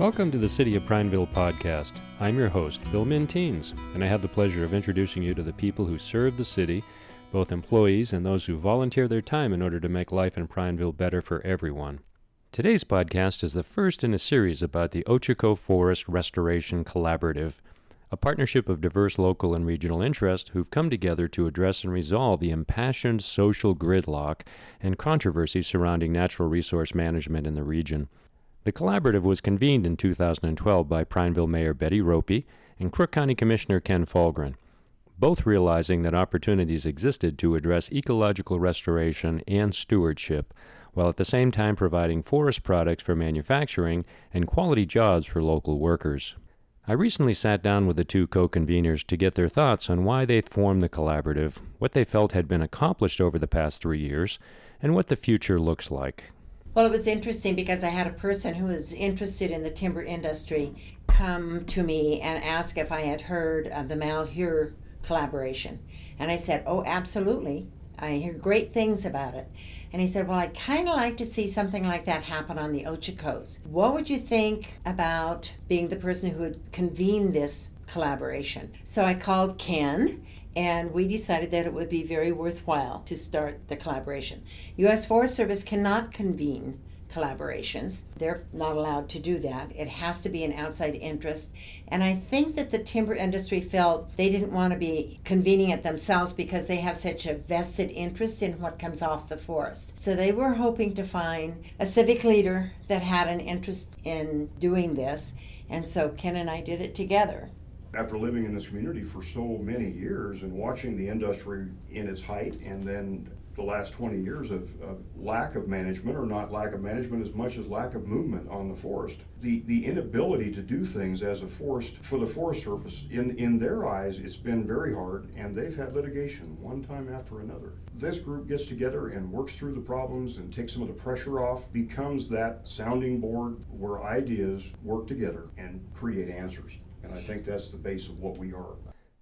Welcome to the City of Prineville podcast. I'm your host, Bill Mintines, and I have the pleasure of introducing you to the people who serve the city, both employees and those who volunteer their time in order to make life in Prineville better for everyone. Today's podcast is the first in a series about the Ochoco Forest Restoration Collaborative, a partnership of diverse local and regional interests who've come together to address and resolve the impassioned social gridlock and controversy surrounding natural resource management in the region. The collaborative was convened in 2012 by Prineville Mayor Betty Roppe and Crook County Commissioner Ken Fahlgren, both realizing that opportunities existed to address ecological restoration and stewardship, while at the same time providing forest products for manufacturing and quality jobs for local workers. I recently sat down with the two co-conveners to get their thoughts on why they formed the collaborative, what they felt had been accomplished over the past 3 years, and what the future looks like. Well, it was interesting because I had a person who was interested in the timber industry come to me and ask if I had heard of the Malheur collaboration. And I said, oh, absolutely. I hear great things about it. And he said, well, I'd kind of like to see something like that happen on the Ochocos. What would you think about being the person who would convene this collaboration? So I called Ken, and we decided that it would be very worthwhile to start the collaboration. U.S. Forest Service cannot convene collaborations. They're not allowed to do that. It has to be an outside interest. And I think that the timber industry felt they didn't want to be convening it themselves because they have such a vested interest in what comes off the forest. So they were hoping to find a civic leader that had an interest in doing this. And so Ken and I did it together. After living in this community for so many years and watching the industry in its height and then the last 20 years of lack of management, or not lack of management as much as lack of movement on the forest. The inability to do things as a forest, for the Forest Service, in their eyes, it's been very hard, and they've had litigation one time after another. This group gets together and works through the problems and takes some of the pressure off, becomes that sounding board where ideas work together and create answers. And I think that's the base of what we are.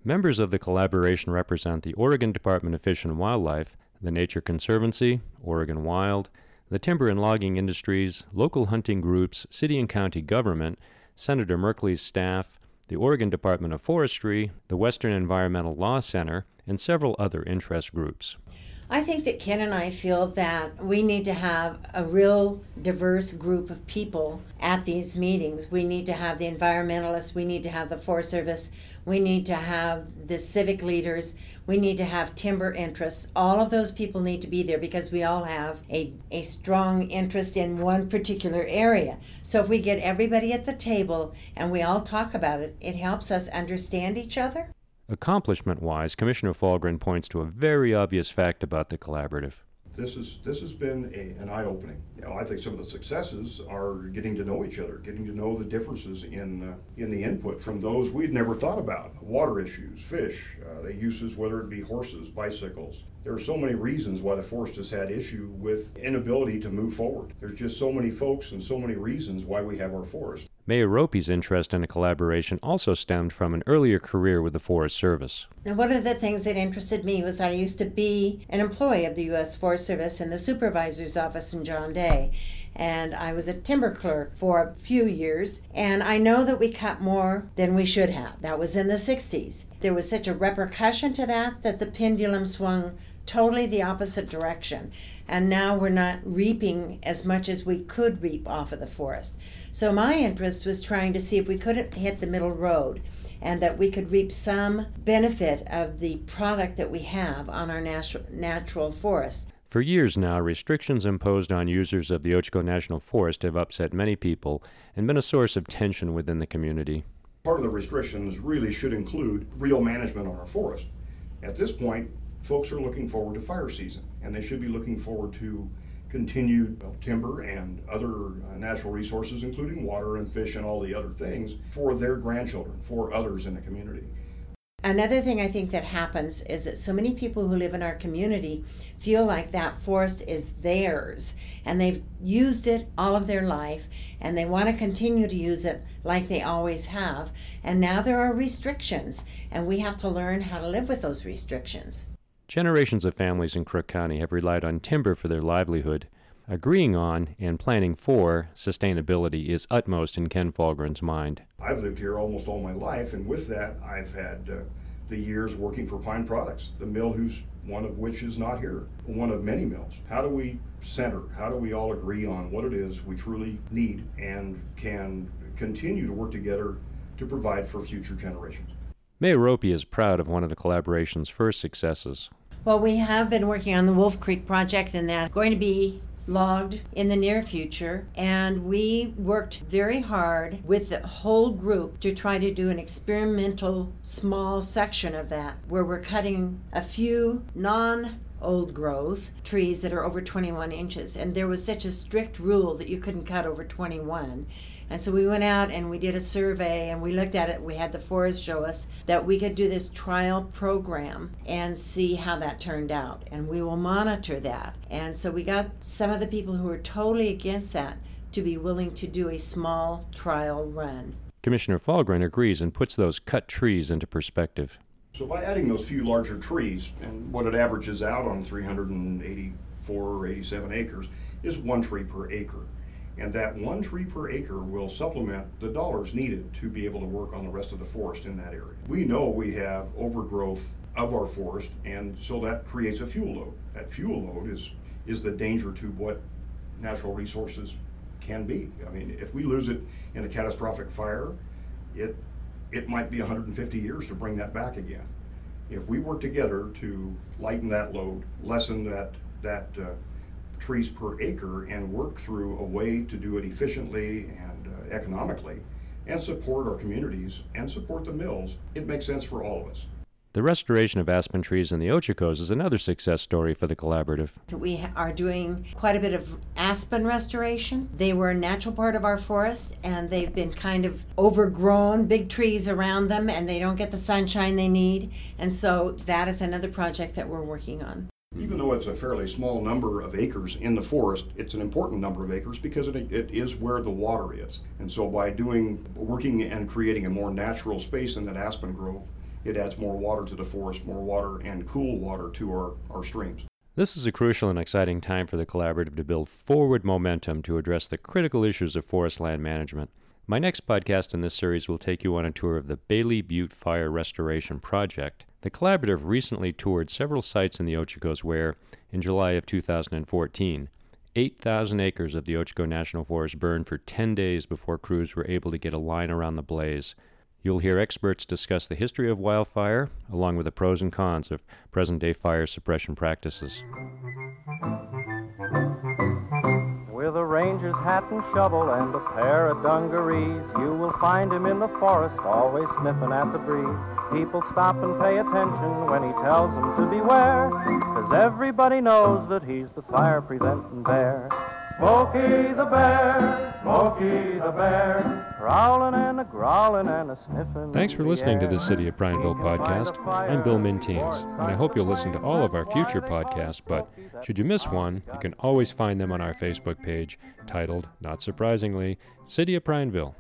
Members of the collaboration represent the Oregon Department of Fish and Wildlife, the Nature Conservancy, Oregon Wild, the timber and logging industries, local hunting groups, city and county government, Senator Merkley's staff, the Oregon Department of Forestry, the Western Environmental Law Center, and several other interest groups. I think that Ken and I feel that we need to have a real diverse group of people at these meetings. We need to have the environmentalists, we need to have the Forest Service, we need to have the civic leaders, we need to have timber interests. All of those people need to be there because we all have a strong interest in one particular area. So if we get everybody at the table and we all talk about it, it helps us understand each other. Accomplishment-wise, Commissioner Fahlgren points to a very obvious fact about the collaborative. This has been an eye-opening. You know, I think some of the successes are getting to know each other, getting to know the differences in the input from those we'd never thought about. Water issues, fish, the uses, whether it be horses, bicycles. There are so many reasons why the forest has had issue with inability to move forward. There's just so many folks and so many reasons why we have our forest. Mayor Roppe's interest in a collaboration also stemmed from an earlier career with the Forest Service. Now, one of the things that interested me was I used to be an employee of the U.S. Forest Service in the Supervisor's Office in John Day, and I was a timber clerk for a few years, and I know that we cut more than we should have. That was in the 60s. There was such a repercussion to that the pendulum swung totally the opposite direction, and now we're not reaping as much as we could reap off of the forest. So my interest was trying to see if we couldn't hit the middle road and that we could reap some benefit of the product that we have on our natural forest. For years now, restrictions imposed on users of the Ochoco National Forest have upset many people and been a source of tension within the community. Part of the restrictions really should include real management on our forest. At this point, folks are looking forward to fire season, and they should be looking forward to continued timber and other natural resources, including water and fish and all the other things, for their grandchildren, for others in the community. Another thing I think that happens is that so many people who live in our community feel like that forest is theirs, and they've used it all of their life, and they want to continue to use it like they always have, and now there are restrictions, and we have to learn how to live with those restrictions. Generations of families in Crook County have relied on timber for their livelihood. agreeing on and planning for sustainability is utmost in Ken Fahlgren's mind. I've lived here almost all my life, and with that I've had the years working for Pine Products, the mill who's one of which is not here, one of many mills. How do we center? How do we all agree on what it is we truly need and can continue to work together to provide for future generations? Mayor Roppe is proud of one of the collaboration's first successes. Well, we have been working on the Wolf Creek project, and that's going to be logged in the near future, and we worked very hard with the whole group to try to do an experimental small section of that where we're cutting a few non-old growth trees that are over 21 inches, and there was such a strict rule that you couldn't cut over 21. And so we went out and we did a survey and we looked at it. We had the forest show us that we could do this trial program and see how that turned out. And we will monitor that. And so we got some of the people who were totally against that to be willing to do a small trial run. Commissioner Fahlgren agrees and puts those cut trees into perspective. So by adding those few larger trees, and what it averages out on 384 or 87 acres is one tree per acre. And that one tree per acre will supplement the dollars needed to be able to work on the rest of the forest in that area. We know we have overgrowth of our forest, and so that creates a fuel load. That fuel load is the danger to what natural resources can be. I mean, if we lose it in a catastrophic fire, it might be 150 years to bring that back again. If we work together to lighten that load, lessen that trees per acre, and work through a way to do it efficiently and economically, and support our communities and support the mills, it makes sense for all of us. The restoration of aspen trees in the Ochocos is another success story for the collaborative. We are doing quite a bit of aspen restoration. They were a natural part of our forest, and they've been kind of overgrown, big trees around them, and they don't get the sunshine they need. And so that is another project that we're working on. Even though it's a fairly small number of acres in the forest, it's an important number of acres because it is where the water is. And so by working and creating a more natural space in that aspen grove, it adds more water to the forest, more water and cool water to our streams. This is a crucial and exciting time for the collaborative to build forward momentum to address the critical issues of forest land management. My next podcast in this series will take you on a tour of the Bailey Butte Fire Restoration Project. The collaborative recently toured several sites in the Ochocos where, in July of 2014, 8,000 acres of the Ochoco National Forest burned for 10 days before crews were able to get a line around the blaze. You'll hear experts discuss the history of wildfire, along with the pros and cons of present-day fire suppression practices. With a ranger's hat and shovel and a pair of dungarees, you will find him in the forest, always sniffing at the breeze. People stop and pay attention when he tells them to beware, 'cause everybody knows that he's the fire-preventing bear. Smokey the bear, Smokey the bear, prowling and a-growling and a-sniffing. Thanks for listening to the City of Prineville podcast. I'm Bill Mintines, and I hope you'll listen to all of our future podcasts, but should you miss one, you can always find them on our Facebook page, titled, not surprisingly, City of Prineville.